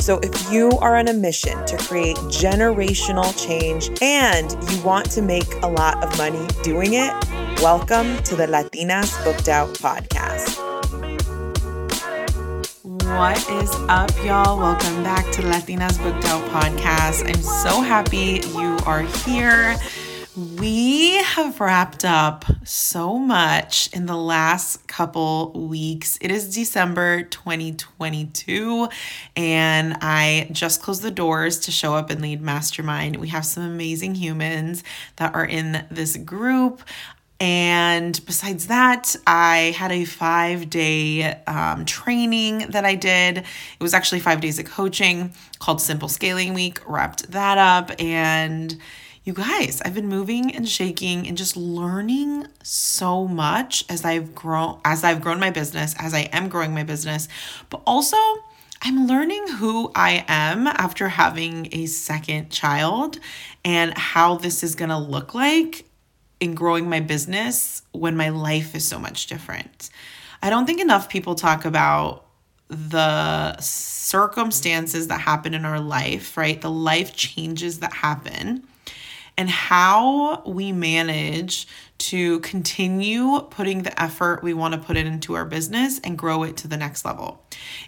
So if you are on a mission to create generational change and you want to make a lot of money doing it, welcome to the Latinas Booked Out podcast. What is up, y'all? Welcome back to the Latinas Booked Out podcast. I'm so happy you are here. We have wrapped up so much in the last couple weeks. It is December 2022, and I just closed the doors to Show Up and Lead Mastermind. We have some amazing humans that are in this group. And besides that, I had a 5-day training that I did. It was actually 5 days of coaching called Simple Scaling Week, wrapped that up. And you guys, I've been moving and shaking and just learning so much as I am growing my business, but also I'm learning who I am after having a second child and how this is going to look like in growing my business when my life is so much different. I don't think enough people talk about the circumstances that happen in our life, right? The life changes that happen and how we manage to continue putting the effort we want to put into our business and grow it to the next level.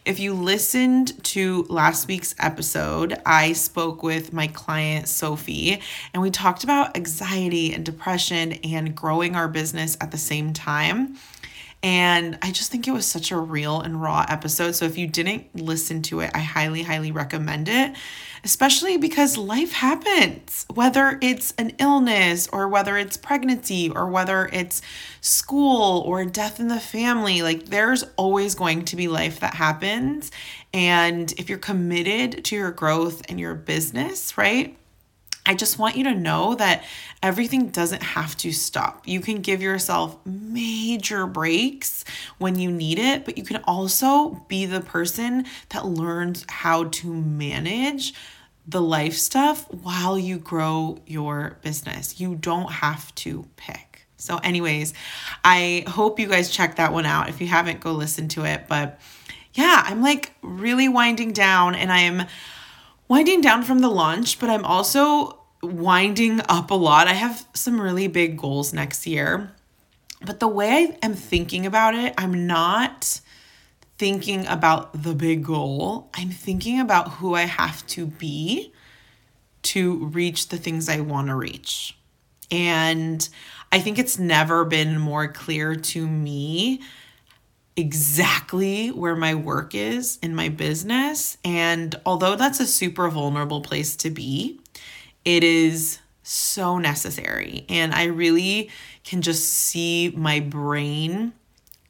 If you listened to last week's episode, I spoke with my client, Sophie, and we talked about anxiety and depression and growing our business at the same time. And I just think it was such a real and raw episode. So if you didn't listen to it, I highly, highly recommend it, especially because life happens, whether it's an illness or whether it's pregnancy or whether it's school or death in the family. Like, there's always going to be life that happens. And if you're committed to your growth and your business, right? I just want you to know that everything doesn't have to stop. You can give yourself major breaks when you need it, but you can also be the person that learns how to manage the life stuff while you grow your business. You don't have to pick. So anyways, I hope you guys check that one out. If you haven't, go listen to it. But yeah, I'm like really winding down, and I'm winding down from the launch, but I'm also winding up a lot. I have some really big goals next year, but the way I am thinking about it, I'm not thinking about the big goal. I'm thinking about who I have to be to reach the things I want to reach. And I think it's never been more clear to me exactly where my work is in my business. And although that's a super vulnerable place to be, it is so necessary. And I really can just see my brain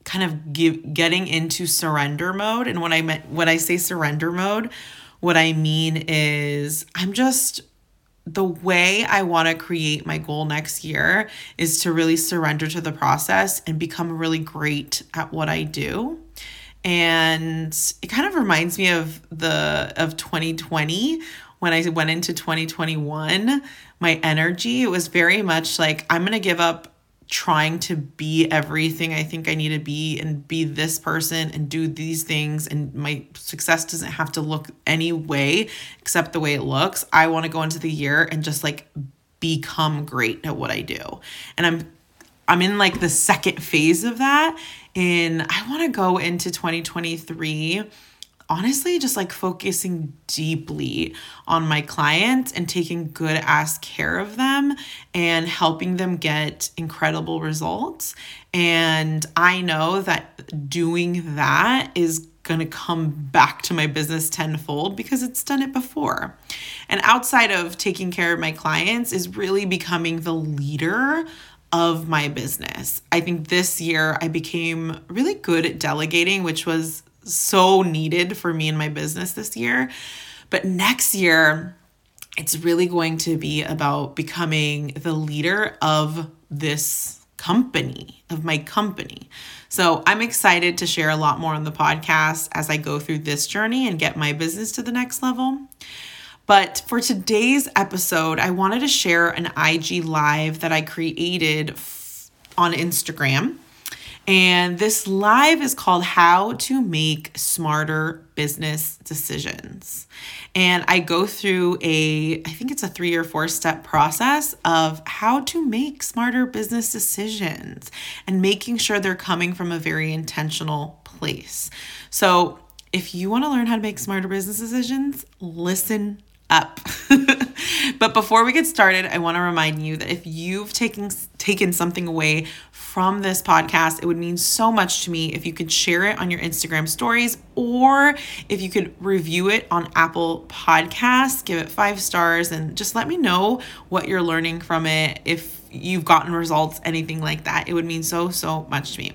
kind of getting into surrender mode. And when I say surrender mode, what I mean is the way I want to create my goal next year is to really surrender to the process and become really great at what I do. And it kind of reminds me of 2020. When I went into 2021, my energy, it was very much like, I'm going to give up trying to be everything I think I need to be and be this person and do these things, and my success doesn't have to look any way except the way it looks. I want to go into the year and just like become great at what I do. And I'm in like the second phase of that, and I want to go into 2023 honestly just like focusing deeply on my clients and taking good ass care of them and helping them get incredible results. And I know that doing that is going to come back to my business tenfold because it's done it before. And outside of taking care of my clients is really becoming the leader of my business. I think this year I became really good at delegating, which was so needed for me and my business this year. But next year, It's really going to be about becoming the leader of this company, of my company. So I'm excited to share a lot more on the podcast as I go through this journey and get my business to the next level. But for today's episode, I wanted to share an IG live that I created on Instagram. And this live is called How to Make Smarter Business Decisions. And I go through I think it's a 3 or 4 step process of how to make smarter business decisions and making sure they're coming from a very intentional place. So if you want to learn how to make smarter business decisions, listen up. But before we get started, I want to remind you that if you've taken something away from this podcast, it would mean so much to me if you could share it on your Instagram stories, or if you could review it on Apple Podcasts, give it 5 stars, and just let me know what you're learning from it. If you've gotten results, anything like that, it would mean so, so much to me.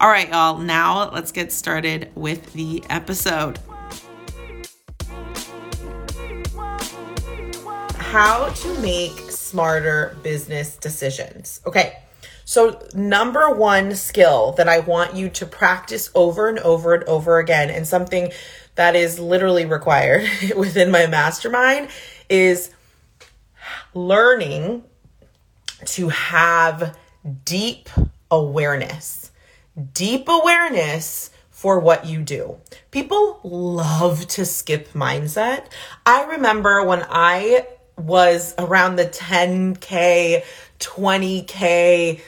All right, y'all, now let's get started with the episode. How to make smarter business decisions. Okay. So number one skill that I want you to practice over and over and over again, and something that is literally required within my mastermind, is learning to have deep awareness for what you do. People love to skip mindset. I remember when I was around the 10K, 20K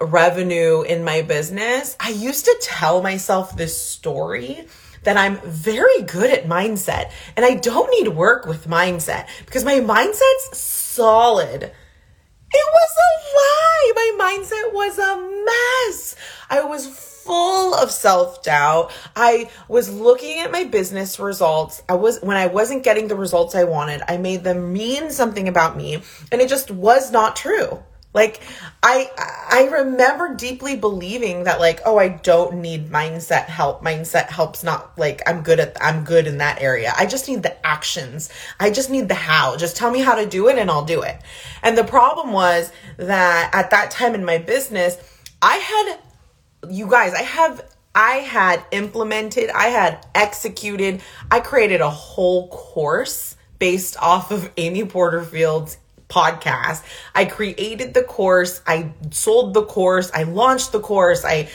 revenue in my business, I used to tell myself this story that I'm very good at mindset and I don't need to work with mindset because my mindset's solid. It was a lie. My mindset was a mess. I was full of self-doubt. I was looking at my business results. When I wasn't getting the results I wanted, I made them mean something about me, and it just was not true. Like I remember deeply believing that, like, oh, I don't need mindset help. Mindset help's not like I'm good in that area. I just need the actions. I just need the how. Just tell me how to do it and I'll do it. And the problem was that at that time in my business, I had implemented, I had executed, I created a whole course based off of Amy Porterfield's podcast. I created the course, I sold the course, I launched the course, I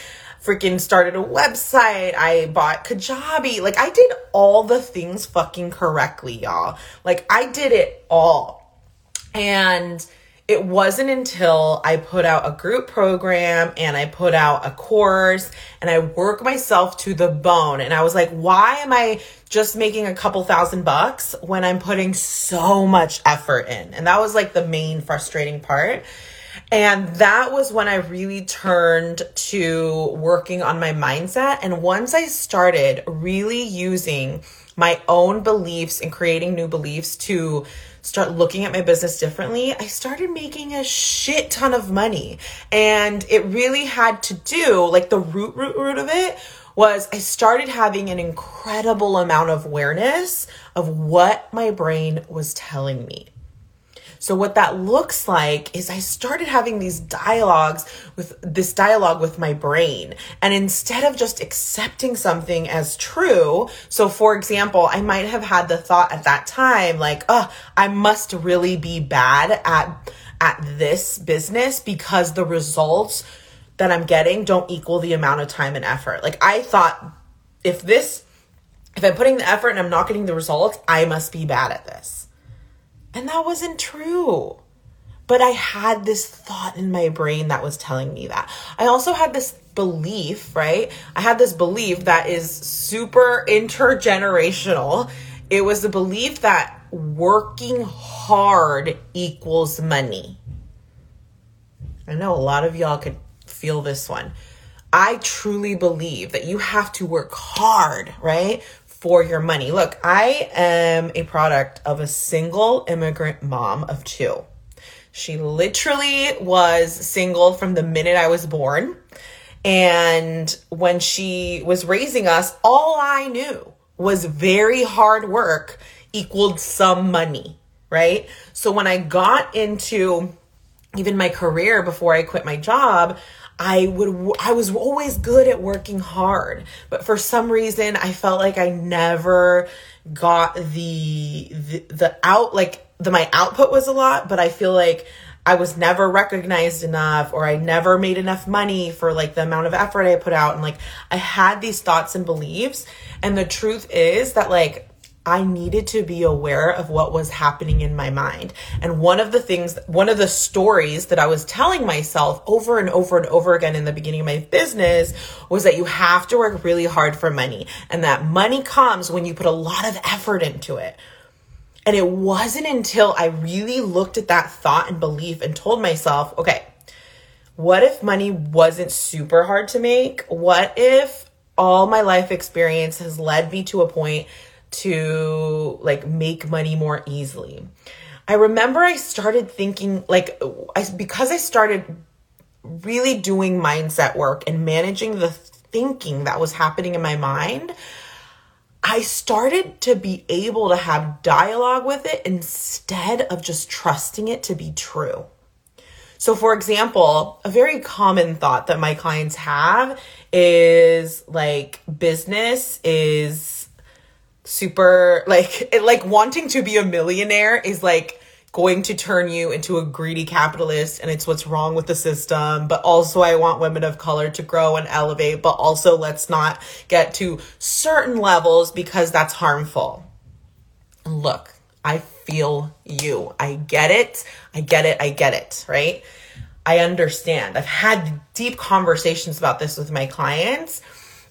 freaking started a website, I bought Kajabi. Like, I did all the things fucking correctly, y'all. Like, I did it all. And it wasn't until I put out a group program and I put out a course and I worked myself to the bone. And I was like, why am I just making a couple $1,000 when I'm putting so much effort in? And that was like the main frustrating part. And that was when I really turned to working on my mindset. And once I started really using my own beliefs and creating new beliefs to start looking at my business differently, I started making a shit ton of money. And it really had to do, like, the root of it was I started having an incredible amount of awareness of what my brain was telling me. So what that looks like is I started having this dialogue with my brain. And instead of just accepting something as true, so for example, I might have had the thought at that time, like, oh, I must really be bad at this business because the results that I'm getting don't equal the amount of time and effort. Like, I thought if I'm putting the effort and I'm not getting the results, I must be bad at this. And that wasn't true. But I had this thought in my brain that was telling me that. I also had this belief, right? I had this belief that is super intergenerational. It was the belief that working hard equals money. I know a lot of y'all could feel this one. I truly believe that you have to work hard, right, for your money. Look, I am a product of a single immigrant mom of 2. She literally was single from the minute I was born. And when she was raising us, all I knew was very hard work equaled some money, right? So when I got into even my career before I quit my job, I was always good at working hard, but for some reason I felt like I never got my output was a lot, but I feel like I was never recognized enough, or I never made enough money for like the amount of effort I put out. And like, I had these thoughts and beliefs. And the truth is that like, I needed to be aware of what was happening in my mind. And one of the stories that I was telling myself over and over and over again in the beginning of my business was that you have to work really hard for money, and that money comes when you put a lot of effort into it. And it wasn't until I really looked at that thought and belief and told myself, okay, what if money wasn't super hard to make? What if all my life experience has led me to a point to like make money more easily? I remember I started thinking like, because I started really doing mindset work and managing the thinking that was happening in my mind, I started to be able to have dialogue with it instead of just trusting it to be true. So for example, a very common thought that my clients have is like, business is super like wanting to be a millionaire is like going to turn you into a greedy capitalist, and it's what's wrong with the system. But also I want women of color to grow and elevate, but also let's not get to certain levels because that's harmful. Look, I feel you. I get it, right? I understand. I've had deep conversations about this with my clients.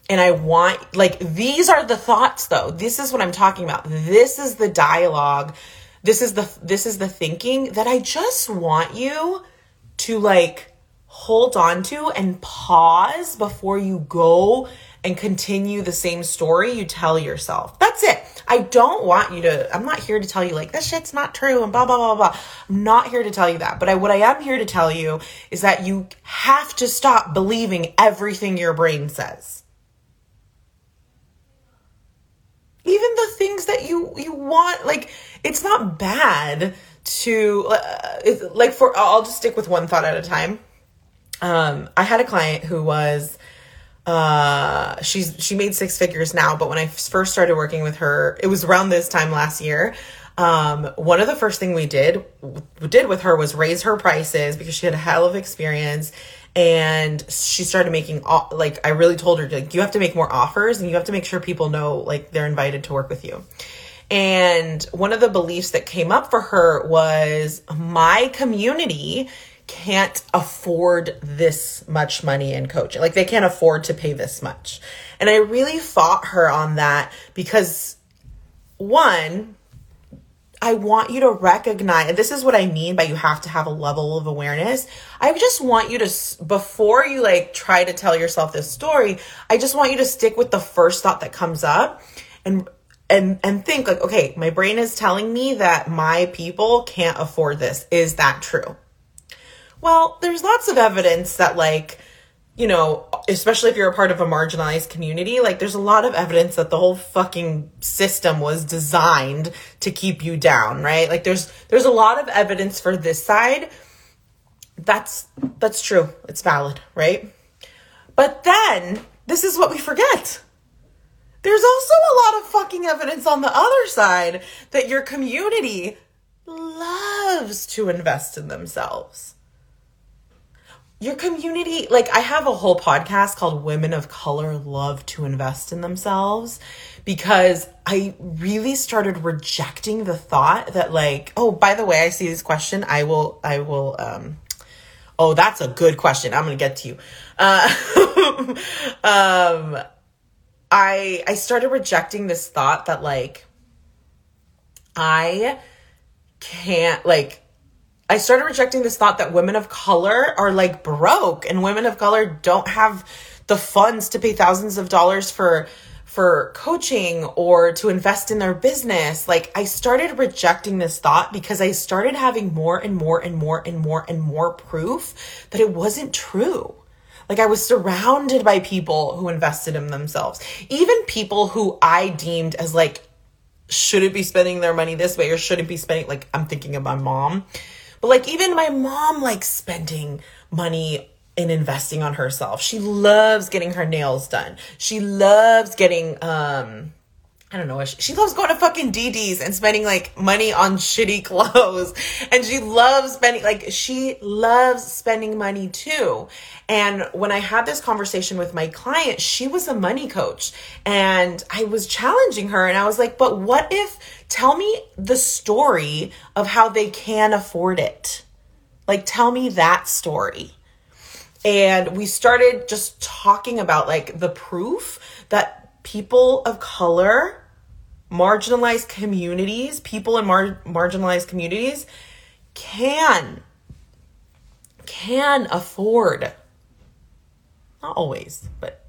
And I want, like, these are the thoughts though. This is what I'm talking about. This is the dialogue. This is the thinking that I just want you to like hold on to and pause before you go and continue the same story you tell yourself. That's it. I'm not here to tell you like this shit's not true and blah, blah, blah, blah. I'm not here to tell you that. But what I am here to tell you is that you have to stop believing everything your brain says. Even the things that you want, like, it's not bad to, I'll just stick with one thought at a time. I had a client who was, she made six figures now, but when I first started working with her, it was around this time last year. One of the first thing we did with her was raise her prices because she had a hell of experience. And she started making, like, I really told her, like, you have to make more offers and you have to make sure people know, like, they're invited to work with you. And one of the beliefs that came up for her was, my community can't afford this much money in coaching. Like, they can't afford to pay this much. And I really fought her on that because, one, I want you to recognize, and this is what I mean by you have to have a level of awareness. I just want you to, before you like try to tell yourself this story, I just want you to stick with the first thought that comes up and think like, okay, my brain is telling me that my people can't afford this. Is that true? Well, there's lots of evidence that like, you know, especially if you're a part of a marginalized community, like there's a lot of evidence that the whole fucking system was designed to keep you down, right? Like there's a lot of evidence for this side. That's true. It's valid, right? But then this is what we forget. There's also a lot of fucking evidence on the other side that your community loves to invest in themselves. Your community, like I have a whole podcast called Women of Color Love to Invest in Themselves, because I really started rejecting the thought that like, oh, by the way, I see this question. Oh, that's a good question. I'm going to get to you. I started rejecting this thought that like, I started rejecting this thought that women of color are like broke and women of color don't have the funds to pay thousands of dollars for coaching or to invest in their business. Like I started rejecting this thought because I started having more and more proof that it wasn't true. Like I was surrounded by people who invested in themselves, even people who I deemed as like shouldn't be spending their money this way, or shouldn't be spending, like, I'm thinking of my mom. But, like, even my mom likes spending money and investing on herself. She loves getting her nails done. She loves getting, I don't know. She loves going to fucking DD's and spending, like, money on shitty clothes. And she loves spending, like, she loves spending money too. And when I had this conversation with my client, she was a money coach, and I was challenging her, and I was like, but what if, tell me the story of how they can afford it. Like, tell me that story. And we started just talking about, like, the proof that people of color, marginalized communities, people in marginalized communities can afford. Not always, but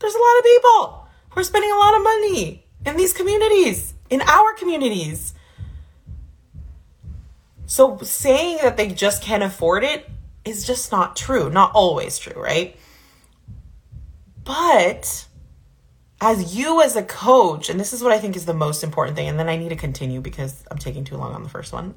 there's a lot of people who are spending a lot of money in these communities, in our communities. So saying that they just can't afford it is just not true. Not always true, right? But as you as a coach, and this is what I think is the most important thing, and then I need to continue because I'm taking too long on the first one.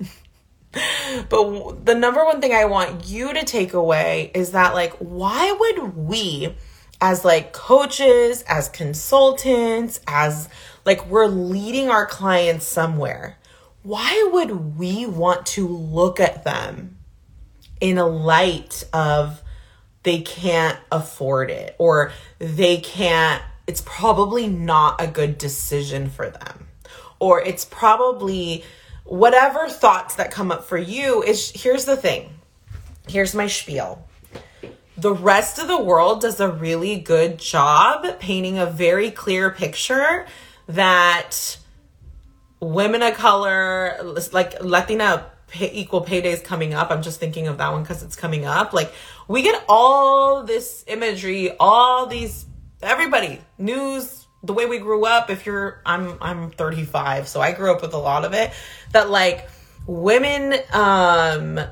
But the number one thing I want you to take away is that, like, why would we as, like, coaches, as consultants, as, like, we're leading our clients somewhere, why would we want to look at them in a light of they can't afford it, or they can't, it's probably not a good decision for them, or it's probably whatever thoughts that come up for you is, here's the thing. Here's my spiel. The rest of the world does a really good job painting a very clear picture that women of color, like Latina equal pay day is coming up. I'm just thinking of that one because it's coming up. Like, we get all this imagery, all these, everybody, news, the way we grew up. If you're, I'm 35, so I grew up with a lot of it, that, like, women aren't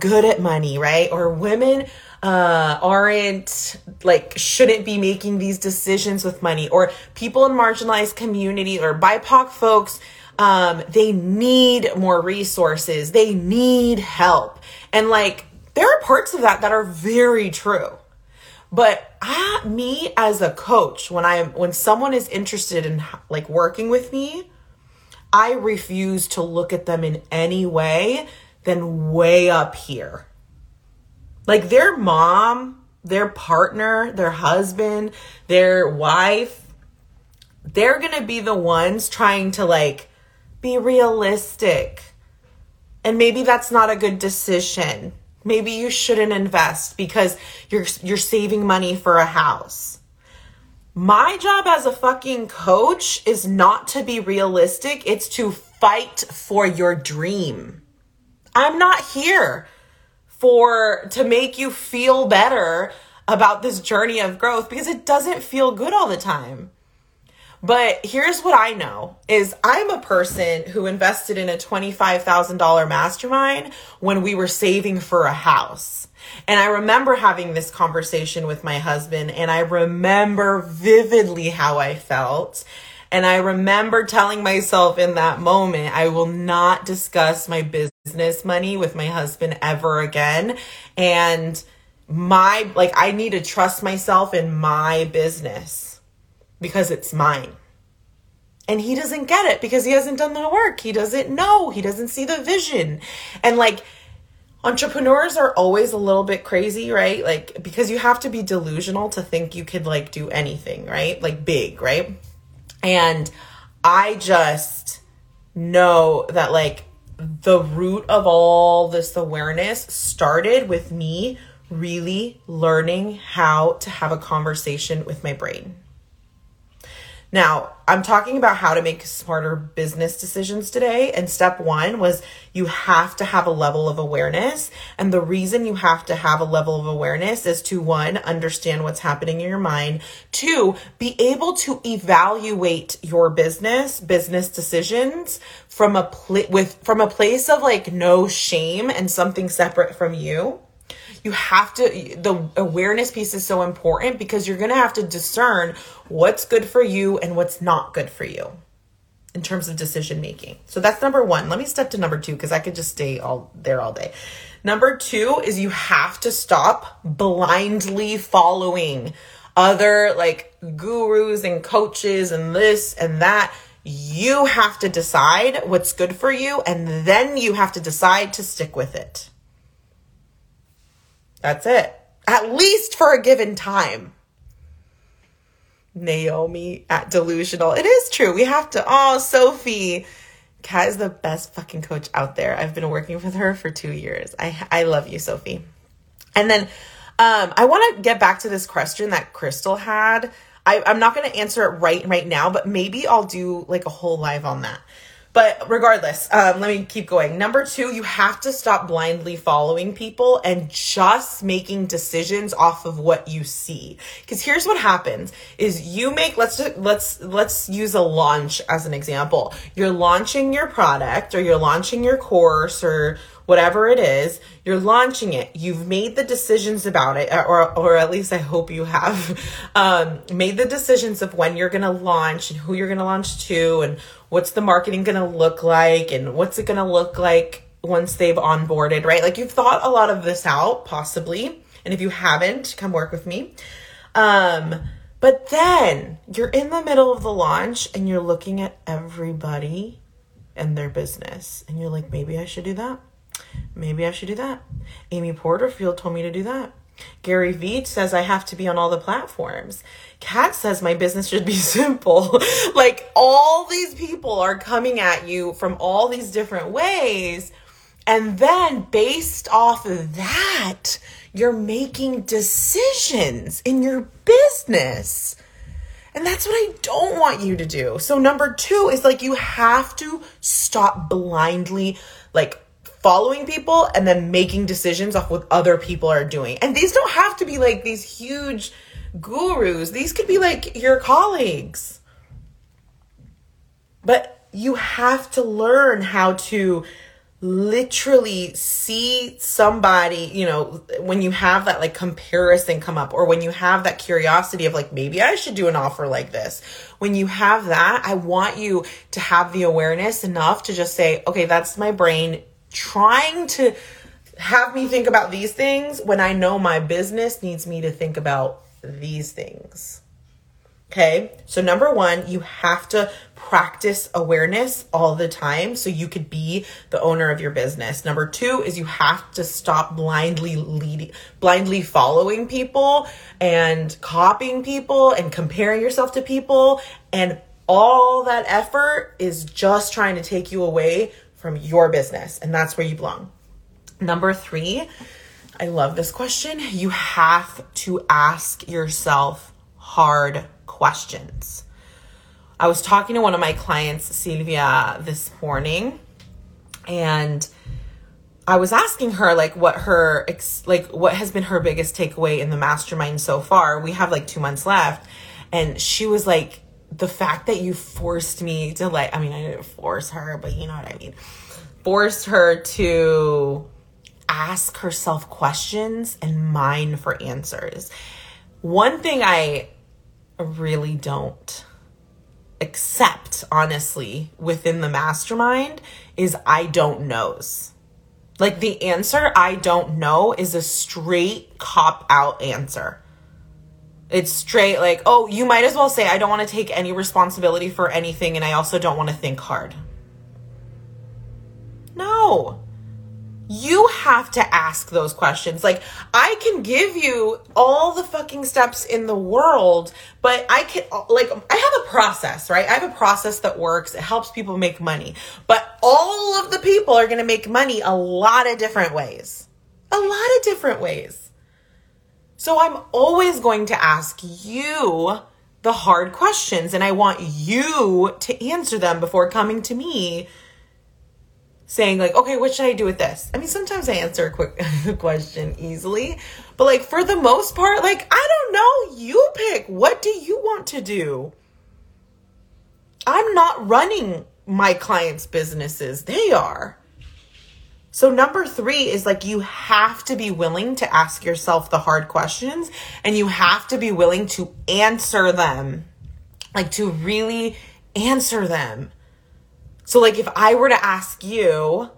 good at money, right? Or women aren't, like, shouldn't be making these decisions with money, or people in marginalized communities or BIPOC folks, they need more resources, they need help. And, like, there are parts of that that are very true. But me as a coach, when someone is interested in, like, working with me, I refuse to look at them in any way than way up here. Like, their mom, their partner, their husband, their wife, they're going to be the ones trying to, like, be realistic. And maybe that's not a good decision. Maybe you shouldn't invest because you're saving money for a house. My job as a fucking coach is not to be realistic. It's to fight for your dream. I'm not here to make you feel better about this journey of growth, because it doesn't feel good all the time. But here's what I know is I'm a person who invested in a $25,000 mastermind when we were saving for a house. And I remember having this conversation with my husband, and I remember vividly how I felt. And I remember telling myself in that moment, I will not discuss my business money with my husband ever again. And I need to trust myself in my business, because it's mine. And he doesn't get it because he hasn't done the work. He doesn't know. He doesn't see the vision. And, like, entrepreneurs are always a little bit crazy, right? Like, because you have to be delusional to think you could, like, do anything, right? Like, big, right? And I just know that, like, the root of all this awareness started with me really learning how to have a conversation with my brain. Now, I'm talking about how to make smarter business decisions today. And step one was you have to have a level of awareness. And the reason you have to have a level of awareness is to, one, understand what's happening in your mind. Two, be able to evaluate your business decisions from a place of, like, no shame and something separate from you. You have to, the awareness piece is so important because you're going to have to discern what's good for you and what's not good for you. in terms of decision making. So that's number one. Let me step to number two, because I could just stay all day. Number two is you have to stop blindly following other like gurus and coaches and this and that. You have to decide what's good for you, and then you have to decide to stick with it. That's it. At least for a given time. Naomi at Delusional. It is true. We have to. Oh, Sophie Kat is the best fucking coach out there. I've been working with her for 2 years. I love you, Sophie. And then I want to get back to this question that Crystal had. I'm not going to answer it right now, but maybe I'll do like a whole live on that. But regardless, let me keep going. Number two, you have to stop blindly following people and just making decisions off of what you see. Because here's what happens is you make, let's use a launch as an example. You're launching your product or you're launching your course or whatever it is, you're launching it. You've made the decisions about it, or at least I hope you have made the decisions of when you're gonna launch and who you're gonna launch to and what's the marketing gonna look like and what's it gonna look like once they've onboarded, right? Like you've thought a lot of this out possibly. And if you haven't, come work with me. But then you're in the middle of the launch and you're looking at everybody and their business. And you're like, maybe I should do that. Maybe I should do that. Amy Porterfield told me to do that. Gary Vee says I have to be on all the platforms. Kat says my business should be simple. Like all these people are coming at you from all these different ways. And then based off of that, you're making decisions in your business. And that's what I don't want you to do. So number two is like you have to stop blindly like following people and then making decisions off what other people are doing. And these don't have to be like these huge gurus. These could be like your colleagues. But you have to learn how to literally see somebody, you know, when you have that like comparison come up, or when you have that curiosity of like, maybe I should do an offer like this. When you have that, I want you to have the awareness enough to just say, okay, that's my brain trying to have me think about these things when I know my business needs me to think about these things. Okay, so number one, you have to practice awareness all the time so you could be the owner of your business. Number two is you have to stop blindly following people and copying people and comparing yourself to people. And all that effort is just trying to take you away from your business, and that's where you belong. Number three, I love this question. You have to ask yourself hard questions. I was talking to one of my clients, Sylvia, this morning, and I was asking her like what has been her biggest takeaway in the mastermind so far. We have like 2 months left, and she was like, the fact that you forced me to like, I mean, I didn't force her, but you know what I mean? Forced her to ask herself questions and mine for answers. One thing I really don't accept, honestly, within the mastermind is I don't knows. Like the answer I don't know is a straight cop out answer. It's straight like, oh, you might as well say, I don't want to take any responsibility for anything, and I also don't want to think hard. No. You have to ask those questions. Like, I can give you all the fucking steps in the world, but I have a process, right? I have a process that works. It helps people make money. But all of the people are going to make money a lot of different ways. So I'm always going to ask you the hard questions, and I want you to answer them before coming to me saying like, okay, what should I do with this? I mean, sometimes I answer a quick question easily, but like for the most part, like, I don't know, you pick, what do you want to do? I'm not running my clients' businesses. They are. So number three is like you have to be willing to ask yourself the hard questions, and you have to be willing to answer them, like to really answer them. So, like, if I were to ask you,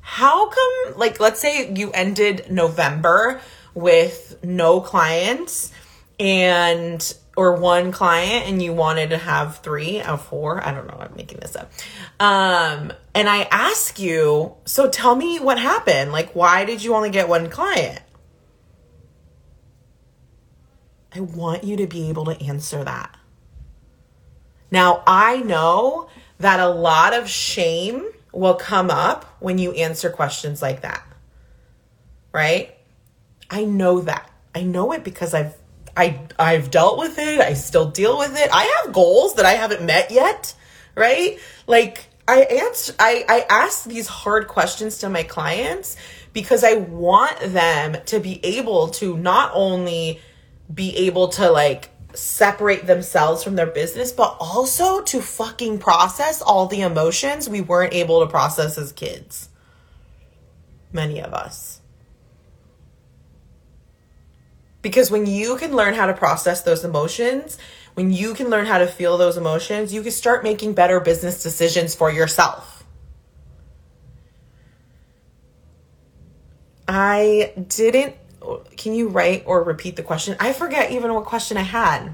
how come, like, let's say you ended November with no clients and, or one client, and you wanted to have 3 or 4, I don't know, I'm making this up. And I ask you, so tell me what happened. Like, why did you only get one client? I want you to be able to answer that. Now, I know that a lot of shame will come up when you answer questions like that, right? I know that. I know it because I've dealt with it. I still deal with it. I have goals that I haven't met yet, right? Like, I ask these hard questions to my clients because I want them to be able to not only be able to, like, separate themselves from their business, but also to fucking process all the emotions we weren't able to process as kids. Many of us. Because when you can learn how to process those emotions, when you can learn how to feel those emotions, you can start making better business decisions for yourself. Can you write or repeat the question? I forget even what question I had.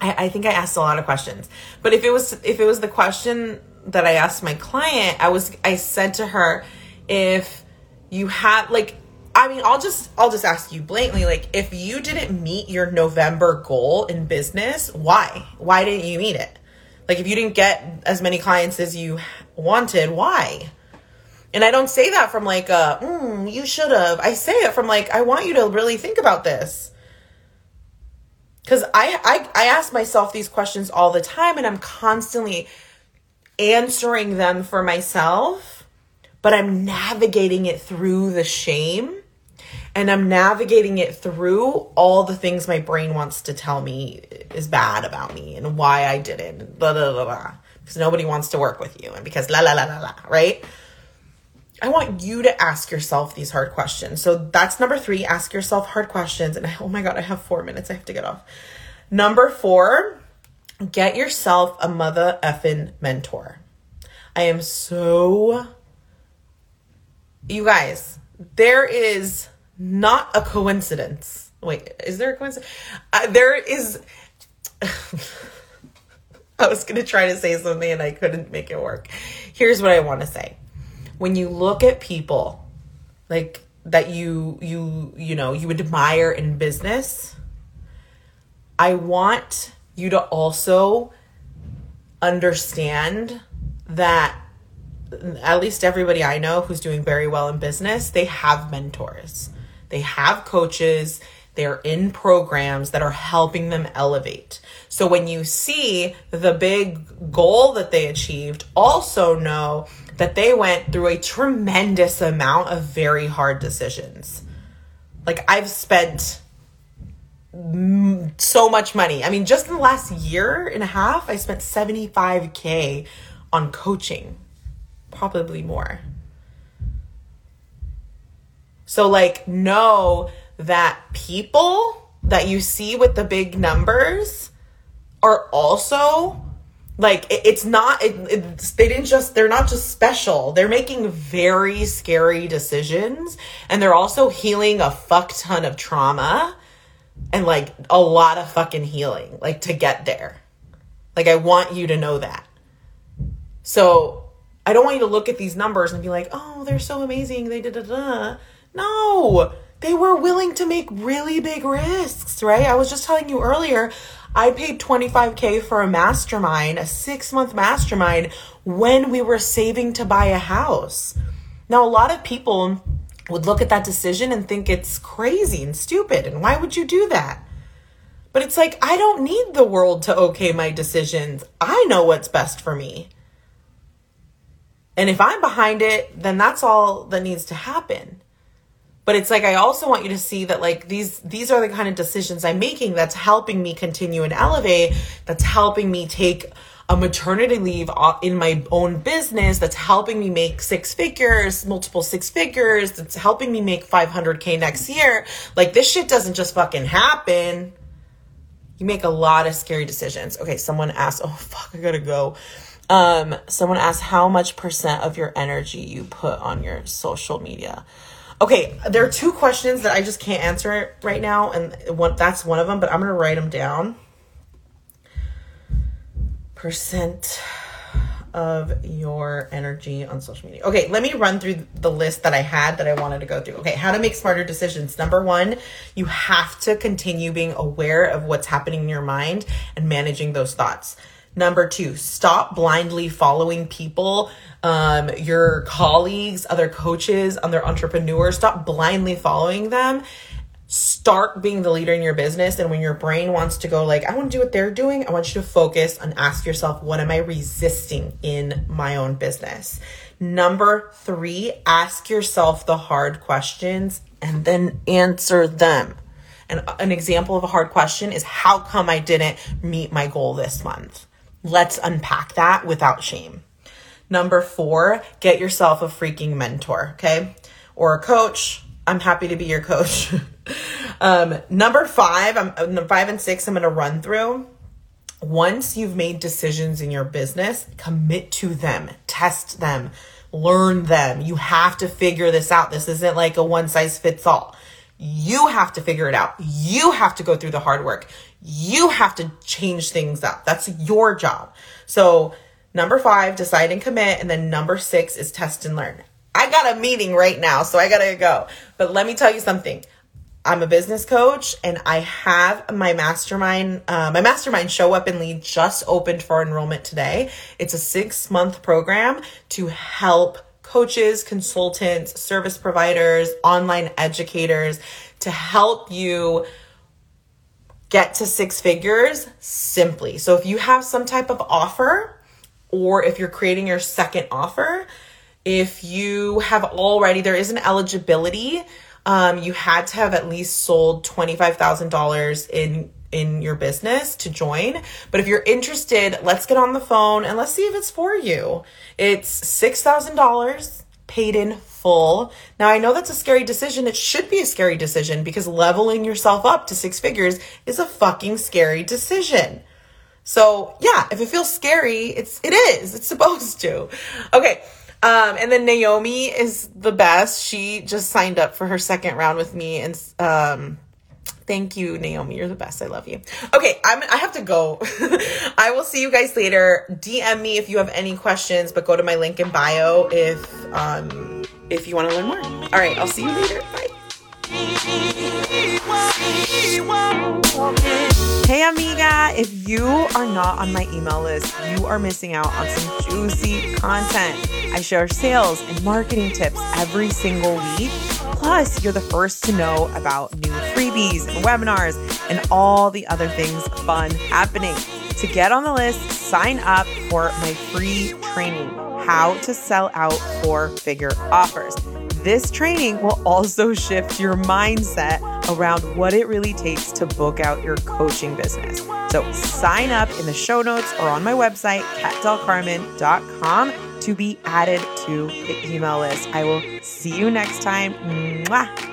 I think I asked a lot of questions, but if it was the question that I asked my client, I said to her, if you had, like, I mean, I'll just ask you blatantly, like, if you didn't meet your November goal in business, why? Why didn't you meet it? Like, if you didn't get as many clients as you wanted, why? And I don't say that from like a, you should have. I say it from like, I want you to really think about this. Because I ask myself these questions all the time, and I'm constantly answering them for myself, but I'm navigating it through the shame, and I'm navigating it through all the things my brain wants to tell me is bad about me and why I didn't, blah, blah, blah, blah. Because nobody wants to work with you, and because la, la, la, la, la, right? I want you to ask yourself these hard questions. So that's number 3, ask yourself hard questions. And oh my God, I have 4 minutes. I have to get off. Number 4, get yourself a mother effing mentor. You guys, there is not a coincidence. Wait, is there a coincidence? There is, I was going to try to say something and I couldn't make it work. Here's what I want to say. When you look at people like that you admire in business, I want you to also understand that at least everybody I know who's doing very well in business, they have mentors. They have coaches. They're in programs that are helping them elevate. So when you see the big goal that they achieved, also know that they went through a tremendous amount of very hard decisions. Like, I've spent so much money. I mean, just in the last 1.5 years, I spent $75,000 on coaching, probably more. So, like, know that people that you see with the big numbers are also, like, they're not just special. They're making very scary decisions, and they're also healing a fuck ton of trauma and, like, a lot of fucking healing, like, to get there. Like, I want you to know that. So I don't want you to look at these numbers and be like, oh, they're so amazing. They did da da. No, they were willing to make really big risks, right? I was just telling you earlier, I paid $25,000 for a mastermind, a 6-month mastermind, when we were saving to buy a house. Now, a lot of people would look at that decision and think it's crazy and stupid, and why would you do that? But it's like, I don't need the world to okay my decisions. I know what's best for me. And if I'm behind it, then that's all that needs to happen. But it's like, I also want you to see that, like, these are the kind of decisions I'm making that's helping me continue and elevate, that's helping me take a maternity leave in my own business, that's helping me make multiple six figures, that's helping me make $500,000 next year. Like, this shit doesn't just fucking happen. You make a lot of scary decisions. Okay, someone asked, oh, fuck, I gotta go. Someone asked how much % of your energy you put on your social media. Okay, there are two questions that I just can't answer right now, and that's one of them, but I'm going to write them down. % of your energy on social media. Okay, let me run through the list that I had that I wanted to go through. Okay, how to make smarter decisions. Number one, you have to continue being aware of what's happening in your mind and managing those thoughts. Number two, stop blindly following people, your colleagues, other coaches, other entrepreneurs. Stop blindly following them. Start being the leader in your business. And when your brain wants to go like, I want to do what they're doing, I want you to focus and ask yourself, what am I resisting in my own business? Number three, ask yourself the hard questions and then answer them. And an example of a hard question is, how come I didn't meet my goal this month? Let's unpack that without shame. Number four, get yourself a freaking mentor, okay? Or a coach. I'm happy to be your coach. Number five, five and six, I'm going to run through. Once you've made decisions in your business, commit to them, test them, learn them. You have to figure this out. This isn't like a one size fits all. You have to figure it out. You have to go through the hard work. You have to change things up. That's your job. So number five, decide and commit. And then number six is test and learn. I got a meeting right now, so I gotta go. But let me tell you something. I'm a business coach, and I have my mastermind. My mastermind Show Up and Lead just opened for enrollment today. It's a 6-month program to help coaches, consultants, service providers, online educators, to help you get to 6 figures simply. So if you have some type of offer, or if you're creating your second offer, if you have already, there is an eligibility. You had to have at least sold $25,000 in your business to join. But if you're interested, let's get on the phone and let's see if it's for you. It's $6,000 paid in full. Now, I know that's a scary decision. It should be a scary decision, because leveling yourself up to 6 figures is a fucking scary decision. So yeah, if it feels scary, it is. It's supposed to. Okay. And then Naomi is the best. She just signed up for her second round with me, and thank you, Naomi. You're the best. I love you. Okay, I have to go. I will see you guys later. DM me if you have any questions, but go to my link in bio if you want to learn more. All right, I'll see you later. Bye. Hey amiga, if you are not on my email list, you are missing out on some juicy content. I share sales and marketing tips every single week. Plus, you're the first to know about new freebies and webinars and all the other things fun happening. To get on the list, sign up for my free training, How to Sell Out 4-Figure Offers. This training will also shift your mindset around what it really takes to book out your coaching business. So sign up in the show notes or on my website, catdelcarmen.com, to be added to the email list. I will see you next time. Mwah.